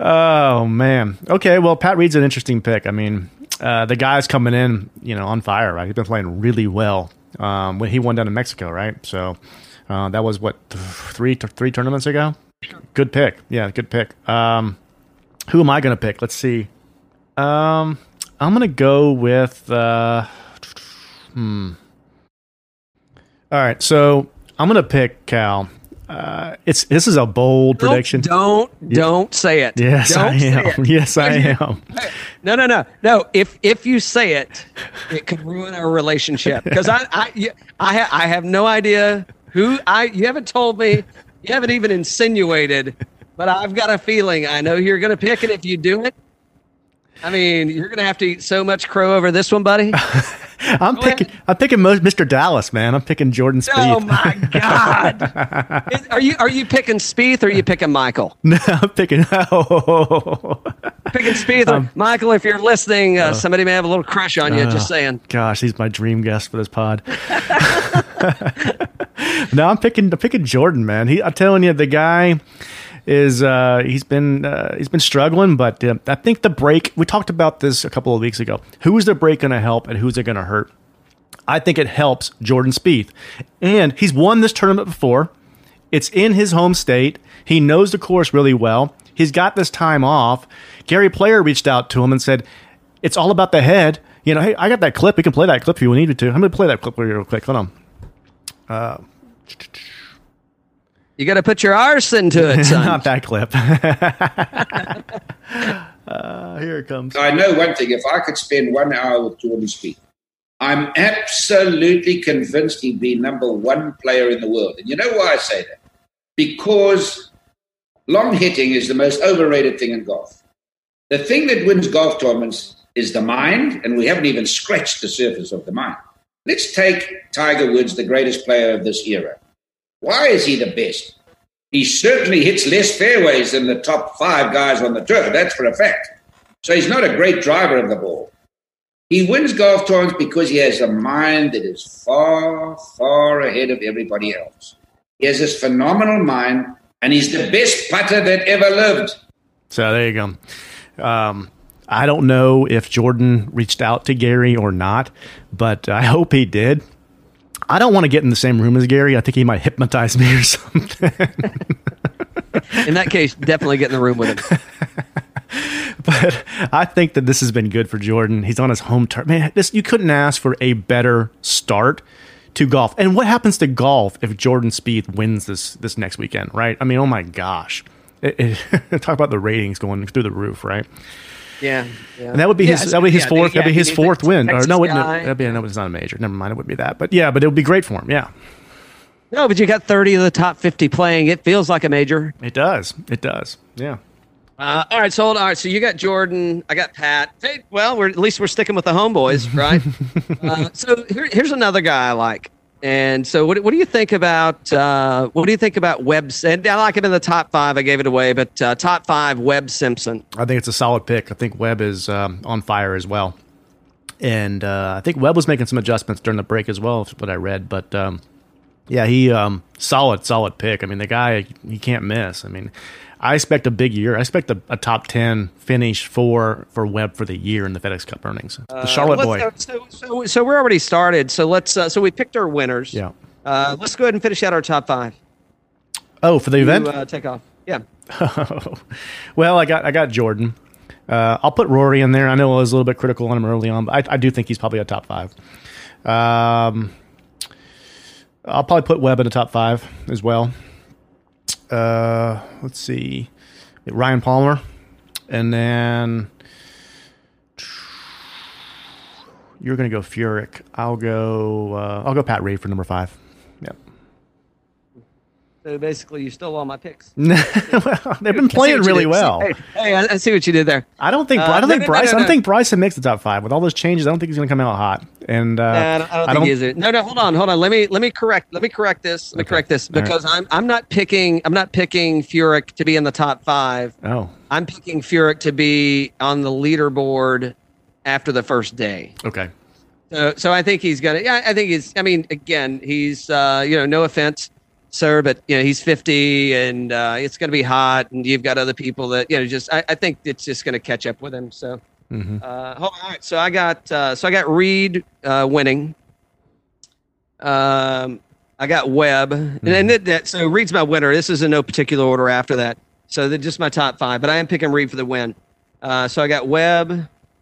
Oh, man. Okay, well, Pat Reed's an interesting pick. I mean, uh, the guy's coming in, you know, on fire, right? He's been playing really well um, when he won down in Mexico, right? So... Uh, that was, what, th- three th- three tournaments ago? Good pick. Yeah, good pick. Um, who am I going to pick? Let's see. Um, I'm going to go with... Uh, hmm. All right, so I'm going to pick Cal. Uh, it's this is a bold don't, prediction. Don't yeah. don't say it. Yes, don't I am. Yes, I am. No, no, no, no. If if you say it, it could ruin our relationship because I I I, ha- I have no idea who I. You haven't told me. You haven't even insinuated. But I've got a feeling I know you're going to pick it if you do it. I mean, you're going to have to eat so much crow over this one, buddy. I'm Go picking. Ahead. I'm picking Mister Dallas, man. I'm picking Jordan Spieth. Oh my God! Is, are you are you picking Spieth or are you picking Michael? No, I'm picking. Oh, picking Spieth. Um, Michael, if you're listening, uh, uh, somebody may have a little crush on you. Uh, just saying. Gosh, he's my dream guest for this pod. No, I'm picking. I'm picking Jordan, man. He, I'm telling you, the guy. Is uh he's been uh, he's been struggling, but uh, I think the break, we talked about this a couple of weeks ago. Who is the break going to help and who's it going to hurt? I think it helps Jordan Spieth, and he's won this tournament before. It's in his home state. He knows the course really well. He's got this time off. Gary Player reached out to him and said, "It's all about the head. You know, hey, I got that clip. We can play that clip if you needed to. I'm going to play that clip real quick. Hold on." Uh, You got to put your arse into it, son. Not that clip. uh, here it comes. I know one thing. If I could spend one hour with Jordan Spieth, I'm absolutely convinced he'd be number one player in the world. And you know why I say that? Because long hitting is the most overrated thing in golf. The thing that wins golf tournaments is the mind, and we haven't even scratched the surface of the mind. Let's take Tiger Woods, the greatest player of this era. Why is he the best? He certainly hits less fairways than the top five guys on the tour. That's for a fact. So he's not a great driver of the ball. He wins golf tournaments because he has a mind that is far, far ahead of everybody else. He has this phenomenal mind, and he's the best putter that ever lived. So there you go. Um, I don't know if Jordan reached out to Gary or not, but I hope he did. I don't want to get in the same room as Gary. I think he might hypnotize me or something. In that case, definitely get in the room with him. But I think that this has been good for Jordan. He's on his home turf. Man, this, you couldn't ask for a better start to golf. And what happens to golf if Jordan Spieth wins this this next weekend, right? I mean, oh my gosh. It, it, talk about the ratings going through the roof, right? Yeah, yeah, and that would be his. Yeah, that would be his yeah, fourth. Yeah, that'd be his fourth win. Or no, wouldn't it, that'd be, no, it's not a major. Never mind. It would be that. But yeah, but it would be great for him. Yeah. No, but you got thirty of the top fifty playing. It feels like a major. It does. It does. Yeah. Uh, all right. So hold on. All right. So you got Jordan. I got Pat. Hey, well, we're at least we're sticking with the homeboys, right? uh, so here, here's another guy I like. And so what, what do you think about uh, what do you think about Webb? And I like him in the top five. I gave it away, but uh, top five, Webb Simpson. I think it's a solid pick. I think Webb is um, on fire as well. And uh, I think Webb was making some adjustments during the break as well, is what I read. But, um, yeah, he um, solid, solid pick. I mean, the guy, he can't miss. I mean, I expect a big year. I expect a, a top ten finish for, for Webb for the year in the FedEx Cup earnings. The Charlotte uh, boy. Go, so, so, so we're already started. So let's. Uh, so we picked our winners. Yeah. Uh, let's go ahead and finish out our top five. Oh, for the you, event. Uh, take off. Yeah. Well, I got I got Jordan. Uh, I'll put Rory in there. I know I was a little bit critical on him early on, but I, I do think he's probably a top five. Um, I'll probably put Webb in the top five as well. Uh, let's see, Ryan Palmer, and then you're going to go Furyk. I'll go. Uh, I'll go Pat Reed for number five. Yep. So basically, you stole all my picks. Well, they've been playing really well. Hey, hey, I see what you did there. I don't think. Uh, I don't no, think no, Bryson. No, no, no. I don't think Bryson makes the top five with all those changes. I don't think he's going to come out hot. And uh, no, I don't, I don't I think don't, he is. No, no, hold on, hold on. Let me let me correct. Let me correct this. Let okay. me correct this because right. I'm I'm not picking. I'm not picking Furyk to be in the top five. Oh, I'm picking Furyk to be on the leaderboard after the first day. Okay. So so I think he's gonna. Yeah, I think he's. I mean, again, he's. Uh, you know, no offense, sir, but you know he's fifty, and uh, it's going to be hot, and you've got other people that you know. Just I, I think it's just going to catch up with him. So, mm-hmm. uh, hold on. So I got uh, so I got Reed uh, winning. Um, I got Webb, mm-hmm. and then that. So Reed's my winner. This is in no particular order after that. So they're just my top five, but I am picking Reed for the win. Uh, so I got Webb.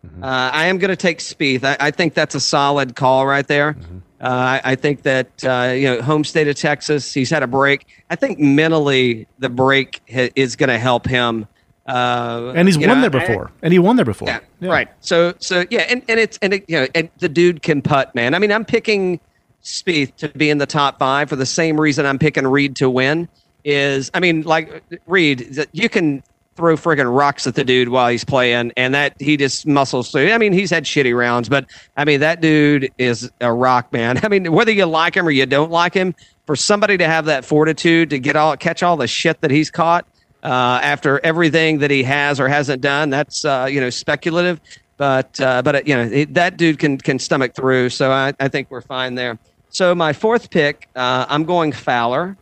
Mm-hmm. Uh, I am going to take Spieth. I, I think that's a solid call right there. Mm-hmm. Uh, I think that, uh, you know, home state of Texas, he's had a break. I think mentally the break ha- is going to help him. Uh, and he's won know, there before. I, and he won there before. Yeah, yeah. Right. So, so yeah, and, and it's and it, you know, and the dude can putt, man. I mean, I'm picking Spieth to be in the top five for the same reason I'm picking Reed to win is, I mean, like Reed, you can throw friggin' rocks at the dude while he's playing, and that he just muscles through. I mean, he's had shitty rounds, but I mean, that dude is a rock, man. I mean, whether you like him or you don't like him, for somebody to have that fortitude to get all catch all the shit that he's caught uh, after everything that he has or hasn't done, that's uh, you know speculative, but uh, but uh, you know it, that dude can can stomach through. So I, I think we're fine there. So my fourth pick, uh, I'm going Fowler.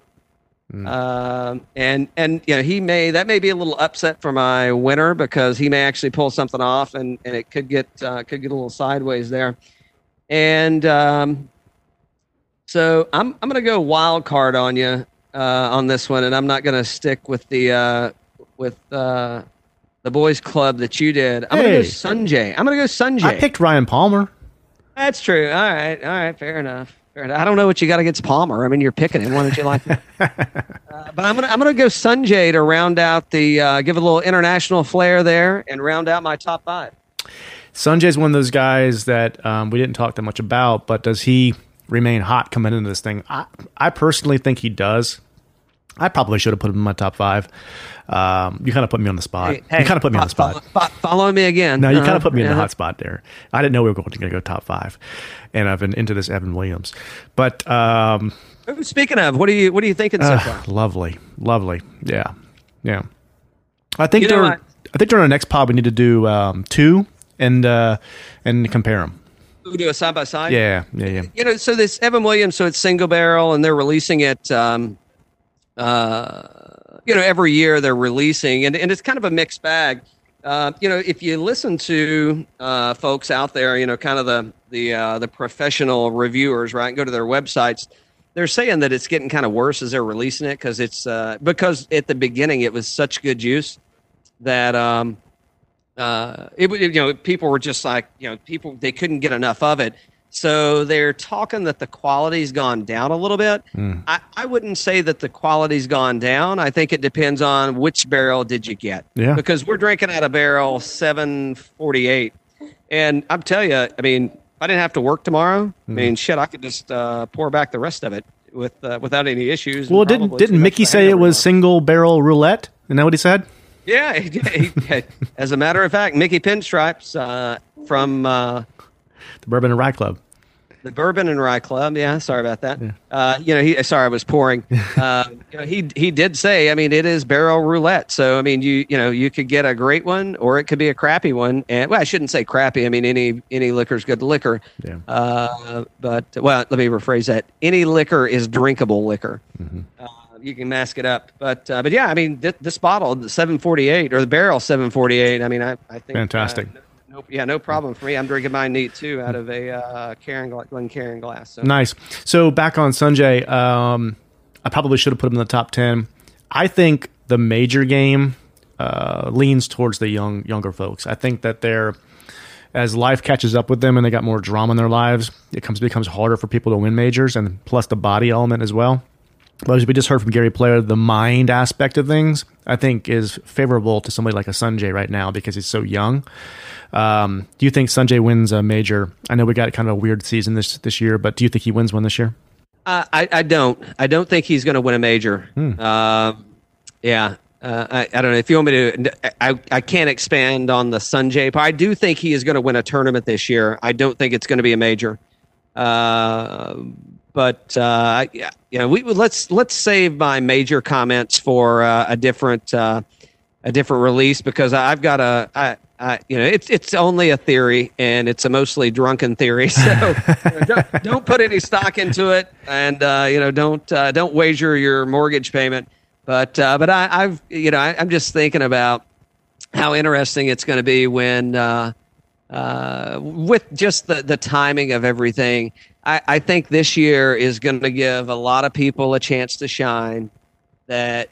Mm. Um, and, and, you know, he may, that may be a little upset for my winner because he may actually pull something off and, and it could get, uh, could get a little sideways there. And, um, so I'm, I'm going to go wild card on you, uh, on this one. And I'm not going to stick with the, uh, with, uh, the boys club that you did. I'm hey. going to go Sanjay. I'm going to go Sanjay. I picked Ryan Palmer. That's true. All right. All right. Fair enough. I don't know what you got against Palmer. I mean, you're picking him. Why don't you like him? uh, but I'm gonna I'm gonna go Sanjay to round out the uh, give a little international flair there and round out my top five. Sanjay's one of those guys that um, we didn't talk that much about, but does he remain hot coming into this thing? I I personally think he does. I probably should have put him in my top five. Um, you kind of put me on the spot. Hey, hey, you kind of put me on the spot. Follow, follow me again. No, you uh-huh. kind of put me in uh-huh. the hot spot there. I didn't know we were going to go top five, and I've been into this Evan Williams. But um, speaking of, what are you what are you thinking uh, so far? Lovely, lovely. Yeah, yeah. I think during I, I think during our next pod we need to do um, two and uh, and compare them. We do a side by side. Yeah, yeah, yeah. You know, so this Evan Williams, so it's single barrel, and they're releasing it. Um, Uh, you know, every year they're releasing, and, and it's kind of a mixed bag. Uh, you know, if you listen to uh, folks out there, you know, kind of the the uh, the professional reviewers, right? And go to their websites. They're saying that it's getting kind of worse as they're releasing it because it's uh, because at the beginning it was such good use that um, uh, it you know people were just like you know people they couldn't get enough of it. So they're talking that the quality's gone down a little bit. Mm. I, I wouldn't say that the quality's gone down. I think it depends on which barrel did you get. Yeah. Because we're drinking out of barrel seven forty-eight. And I'm telling you, I mean, I didn't have to work tomorrow. Mm. I mean, shit, I could just uh, pour back the rest of it with uh, without any issues. Well, didn't didn't Mickey say it was single barrel roulette? Isn't that what he said? Yeah. He, he, as a matter of fact, Mickey Pinstripes uh, from... Uh, The Bourbon and Rye Club. The Bourbon and Rye Club. Yeah, sorry about that. Yeah. Uh, you know, he. Sorry, I was pouring. Uh, you know, he he did say. I mean, it is barrel roulette. So I mean, you you know, you could get a great one, or it could be a crappy one. And well, I shouldn't say crappy. I mean, any any liquor's good liquor. Yeah. Uh, but well, let me rephrase that. Any liquor is drinkable liquor. Mm-hmm. Uh, you can mask it up. But uh, but yeah, I mean, th- this bottle, the seven forty-eight or the barrel seven forty-eight. I mean, I I think fantastic. Uh, Nope. Yeah, no problem for me. I'm drinking mine neat too, out of a uh, Glencairn glass. So. Nice. So back on Sanjay, um, I probably should have put him in the top ten. I think the major game uh, leans towards the young younger folks. I think that they're as life catches up with them and they got more drama in their lives, it comes becomes harder for people to win majors, and plus the body element as well. But as we just heard from Gary Player, the mind aspect of things, I think, is favorable to somebody like a Sanjay right now because he's so young. Um, do you think Sanjay wins a major? I know we got kind of a weird season this this year, but do you think he wins one this year? Uh, I, I don't. I don't think he's going to win a major. Hmm. Uh, yeah. Uh, I, I don't know. If you want me to, I, I can't expand on the Sanjay, but I do think he is going to win a tournament this year. I don't think it's going to be a major. Uh But uh, yeah, you know, we let's let's save my major comments for uh, a different uh, a different release because I've got a I, I you know it's it's only a theory and it's a mostly drunken theory, so you know, don't, don't put any stock into it, and uh, you know don't uh, don't wager your mortgage payment. But uh, but I, I've you know I, I'm just thinking about how interesting it's going to be when uh, uh, with just the, the timing of everything. I, I think this year is going to give a lot of people a chance to shine that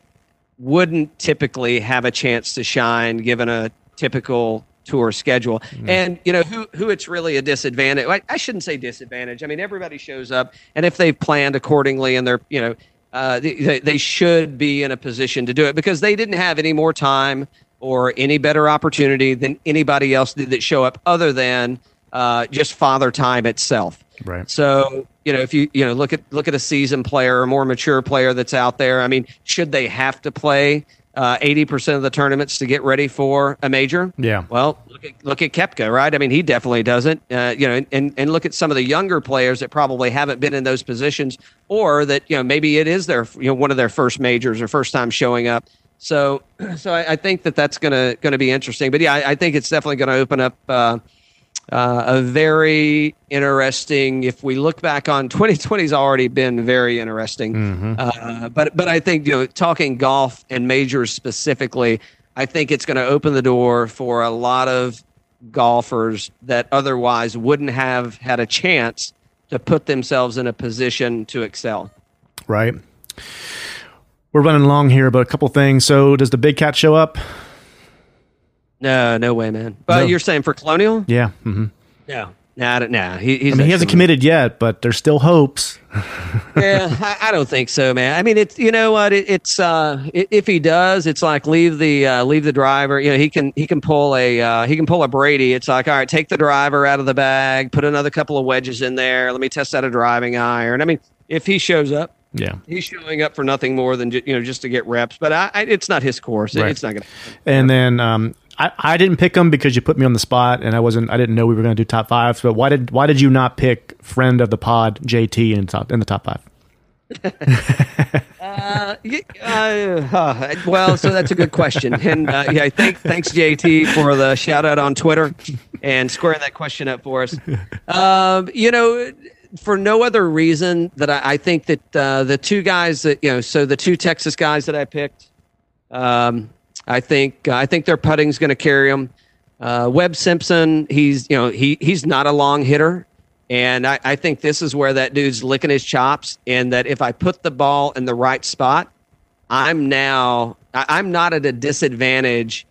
wouldn't typically have a chance to shine given a typical tour schedule. Mm. And, you know, who who it's really a disadvantage. I, I shouldn't say disadvantage. I mean, everybody shows up, and if they've planned accordingly and they're, you know, uh, they, they should be in a position to do it because they didn't have any more time or any better opportunity than anybody else that show up other than uh, just Father Time itself. Right. So, you know, if you, you know, look at, look at a seasoned player, a more mature player that's out there. I mean, should they have to play uh, eighty percent of the tournaments to get ready for a major? Yeah. Well, look at, look at Koepka, right? I mean, he definitely doesn't, uh, you know, and, and look at some of the younger players that probably haven't been in those positions or that, you know, maybe it is their, you know, one of their first majors or first time showing up. So, so I, I think that that's going to, going to be interesting, but yeah, I, I think it's definitely going to open up, uh, Uh, a very interesting, if we look back on twenty twenty's already been very interesting. Mm-hmm. Uh, but but I think, you know, talking golf and majors specifically, I think it's going to open the door for a lot of golfers that otherwise wouldn't have had a chance to put themselves in a position to excel. Right. We're running long here, but a couple things. So does the big cat show up? No, no way, man. But no. You're saying for Colonial? Yeah. Mm-hmm. No, no, no. He, he's I mean, he hasn't committed yet, but there's still hopes. yeah, I, I don't think so, man. I mean, it's you know what? It, it's uh, it, if he does, it's like leave the uh, leave the driver. You know, he can he can pull a uh, he can pull a Brady. It's like all right, take the driver out of the bag, put another couple of wedges in there. Let me test out a driving iron. I mean, if he shows up. Yeah, he's showing up for nothing more than you know just to get reps. But I, I it's not his course. Right. It's not going to. And then um, I, I didn't pick him because you put me on the spot, and I wasn't I didn't know we were going to do top fives. But why did why did you not pick friend of the pod J T in top in the top five? uh, uh, uh, well, so that's a good question, and uh, yeah, thank, thanks J T for the shout out on Twitter and squaring that question up for us. Um, you know. For no other reason that I, I think that uh, the two guys that you know, so the two Texas guys that I picked, um, I think I think their putting's going to carry them. Uh, Webb Simpson, he's you know he he's not a long hitter, and I, I think this is where that dude's licking his chops. And that if I put the ball in the right spot, I'm now I, I'm not at a disadvantage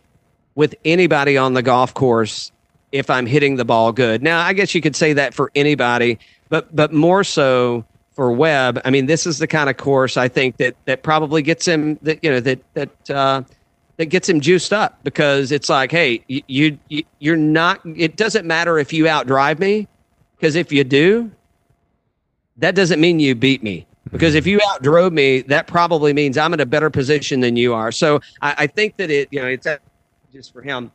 with anybody on the golf course if I'm hitting the ball good. Now I guess you could say that for anybody. But but more so for Webb, I mean, this is the kind of course I think that that probably gets him that you know that that uh, that gets him juiced up because it's like, hey, you, you you're not. It doesn't matter if you outdrive me, because if you do, that doesn't mean you beat me. Because if you outdrove me, that probably means I'm in a better position than you are. So I, I think that it you know it's just for him,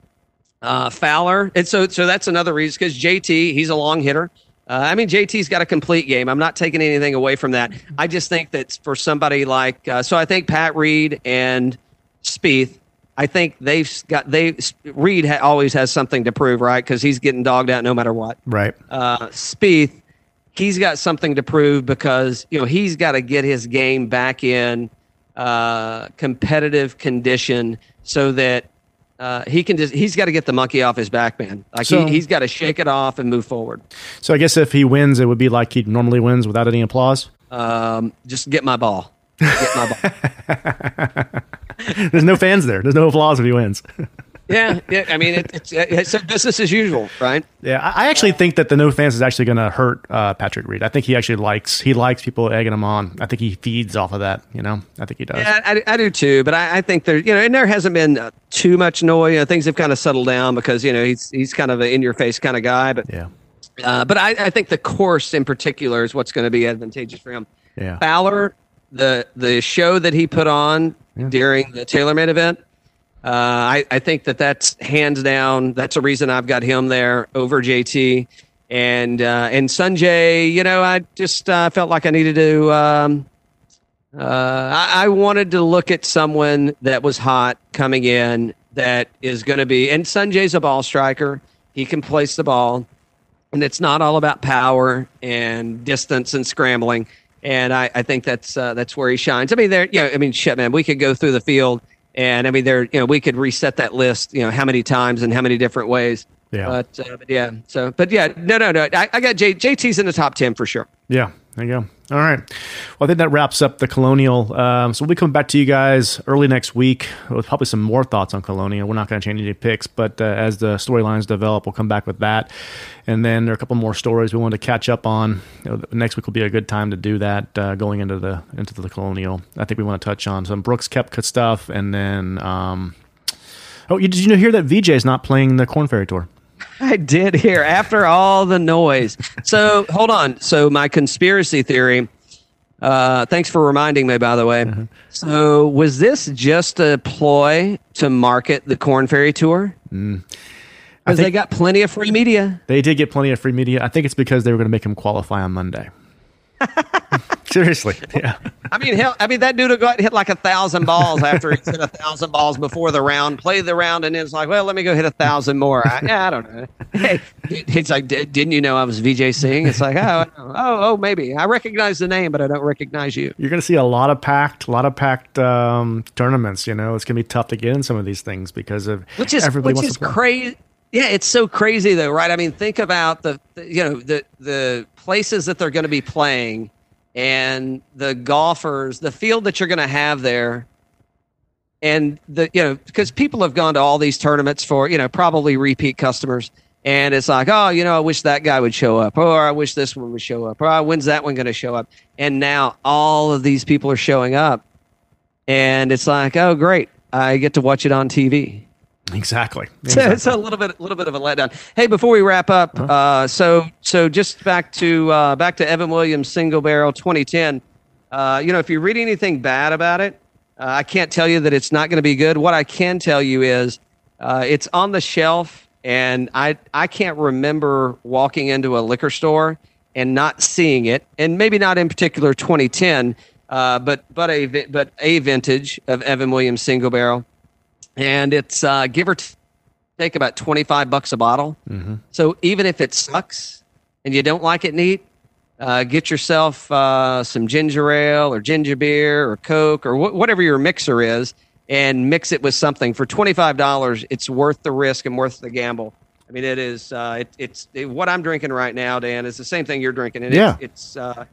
uh, Fowler, and so so that's another reason because J T he's a long hitter. Uh, I mean, J T's got a complete game. I'm not taking anything away from that. I just think that for somebody like uh, so, I think Pat Reed and Spieth. I think they've got they Reed ha- always has something to prove, right? Because he's getting dogged out no matter what, right? Uh, Spieth, he's got something to prove because you know he's got to get his game back in uh, competitive condition so that. Uh, he can just, he's got to get the monkey off his back, man. Like so, he, he's got to shake it off and move forward. So I guess if he wins, it would be like he normally wins without any applause. Um, just get my ball. Get my ball. There's no fans there. There's no applause if he wins. yeah. Yeah. I mean, it, it's, it's, it's business as usual, right? Yeah. I, I actually think that the no fans is actually going to hurt uh, Patrick Reed. I think he actually likes, he likes people egging him on. I think he feeds off of that, you know, I think he does. Yeah, I, I do too. But I, I think there, you know, and there hasn't been uh, too much noise. You know, things have kind of settled down because, you know, he's, he's kind of an in your face kind of guy, but, yeah. uh, but I, I think the course in particular is what's going to be advantageous for him. Yeah. Fowler, the, the show that he put on yeah. during the TaylorMade event, Uh, I, I think that that's hands down. That's a reason I've got him there over J T and uh, and Sanjay. You know, I just uh, felt like I needed to. Um, uh, I, I wanted to look at someone that was hot coming in that is going to be. And Sanjay's a ball striker. He can place the ball, and it's not all about power and distance and scrambling. And I, I think that's uh, that's where he shines. I mean, there. You know, I mean, shit, man. We could go through the field. And I mean, there, you know, we could reset that list, you know, how many times and how many different ways. Yeah. But, uh, but yeah. So, but yeah, no, no, no. I, I got J, JT's in the top ten for sure. Yeah. There you go. All right. Well, I think that wraps up the Colonial. Um, so we'll be coming back to you guys early next week with probably some more thoughts on Colonial. We're not going to change any picks, but uh, as the storylines develop, we'll come back with that. And then there are a couple more stories we wanted to catch up on. You know, next week will be a good time to do that uh, going into the into the Colonial. I think we want to touch on some Brooks Koepka stuff. And then, um, oh, you, did you hear that V J is not playing the Corn Ferry Tour? I did hear after all the noise. So hold on. So my conspiracy theory, uh, thanks for reminding me, by the way. Uh-huh. So was this just a ploy to market the Corn Ferry Tour? Mm. Because they got plenty of free media. They did get plenty of free media. I think it's because they were going to make him qualify on Monday. Seriously, yeah. I mean, hell, I mean that dude will go out and hit like a thousand balls after he's hit a thousand balls before the round, play the round, and then it's like, well, let me go hit a thousand more. I, I don't know. Hey, it's like, didn't you know I was V J Singh? It's like, oh, oh, oh, maybe I recognize the name, but I don't recognize you. You're gonna see a lot of packed, a lot of packed um, tournaments. You know, it's gonna be tough to get in some of these things because of which is everybody which wants is to play. Crazy. Yeah, it's so crazy though, right? I mean, think about the, the you know the the places that they're gonna be playing. And the golfers, the field that you're going to have there, and the you know because people have gone to all these tournaments for you know probably repeat customers, and it's like, oh, you know I wish that guy would show up, or I wish this one would show up, or when's that one going to show up? And now all of these people are showing up, and it's like, oh great, I get to watch it on T V. Exactly. exactly. So it's a little bit, little bit of a letdown. Hey, before we wrap up, uh-huh. uh, so so just back to uh, back to Evan Williams single barrel twenty ten. Uh, you know, if you read anything bad about it, uh, I can't tell you that it's not going to be good. What I can tell you is uh, it's on the shelf, and I I can't remember walking into a liquor store and not seeing it, and maybe not in particular twenty ten, uh, but but a but a vintage of Evan Williams single barrel. And it's uh, give or take about twenty-five bucks a bottle. Mm-hmm. So even if it sucks and you don't like it neat, uh, get yourself uh, some ginger ale or ginger beer or Coke or wh- whatever your mixer is and mix it with something. For twenty-five dollars, it's worth the risk and worth the gamble. I mean, it is, uh, it, it's it, what I'm drinking right now, Dan, is the same thing you're drinking. And yeah. It, it's, uh,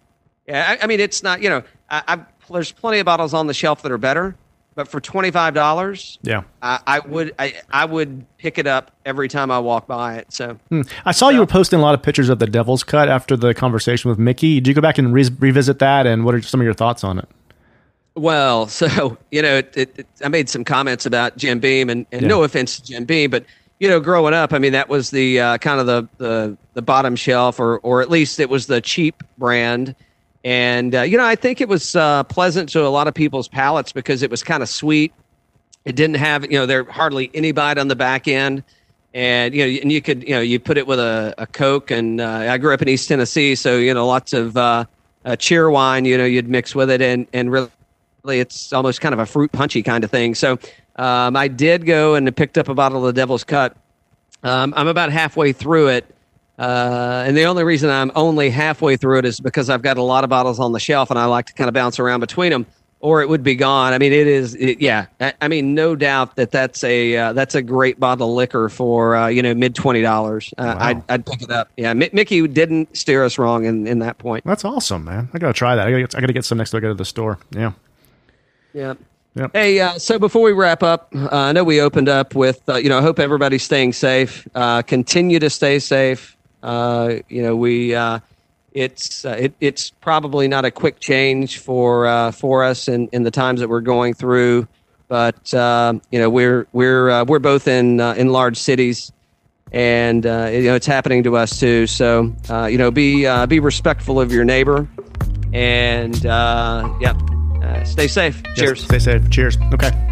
yeah, I, I mean, it's not, you know, I, I've, there's plenty of bottles on the shelf that are better. But for twenty-five dollars, yeah, I, I would I, I would pick it up every time I walk by it. So hmm. I saw so. you were posting a lot of pictures of the Devil's Cut after the conversation with Mickey. Did you go back and re- revisit that? And what are some of your thoughts on it? Well, so you know, it, it, it, I made some comments about Jim Beam, and, and yeah. no offense to Jim Beam, but you know, growing up, I mean, that was the uh, kind of the, the the bottom shelf, or or at least it was the cheap brand. And, uh, you know, I think it was uh, pleasant to a lot of people's palates because it was kind of sweet. It didn't have, you know, there hardly any bite on the back end. And, you know, and you could, you know, you put it with a, a Coke. And uh, I grew up in East Tennessee, so, you know, lots of uh, uh, cheer wine, you know, you'd mix with it. And, and really, it's almost kind of a fruit punchy kind of thing. So um, I did go and picked up a bottle of the Devil's Cut. Um, I'm about halfway through it. Uh, and the only reason I'm only halfway through it is because I've got a lot of bottles on the shelf and I like to kind of bounce around between them, or it would be gone. I mean, it is, it, yeah. I, I mean, no doubt that that's a, uh, that's a great bottle of liquor for, uh, you know, mid twenty dollars. Uh, wow. I'd, I'd pick it up. Yeah. M- Mickey didn't steer us wrong in, in that point. That's awesome, man. I got to try that. I got to get, get some next time I go to the store. Yeah. Yeah. Yep. Hey, uh, so before we wrap up, uh, I know we opened up with, uh, you know, I hope everybody's staying safe, uh, continue to stay safe. Uh, you know, we, uh, it's, uh, it, it's probably not a quick change for, uh, for us in, in the times that we're going through, but, uh, you know, we're, we're, uh, we're both in, uh, in large cities and, uh, you know, it's happening to us too. So, uh, you know, be, uh, be respectful of your neighbor and, uh, yeah, uh, stay safe. Yes, cheers. Stay safe. Cheers. Okay.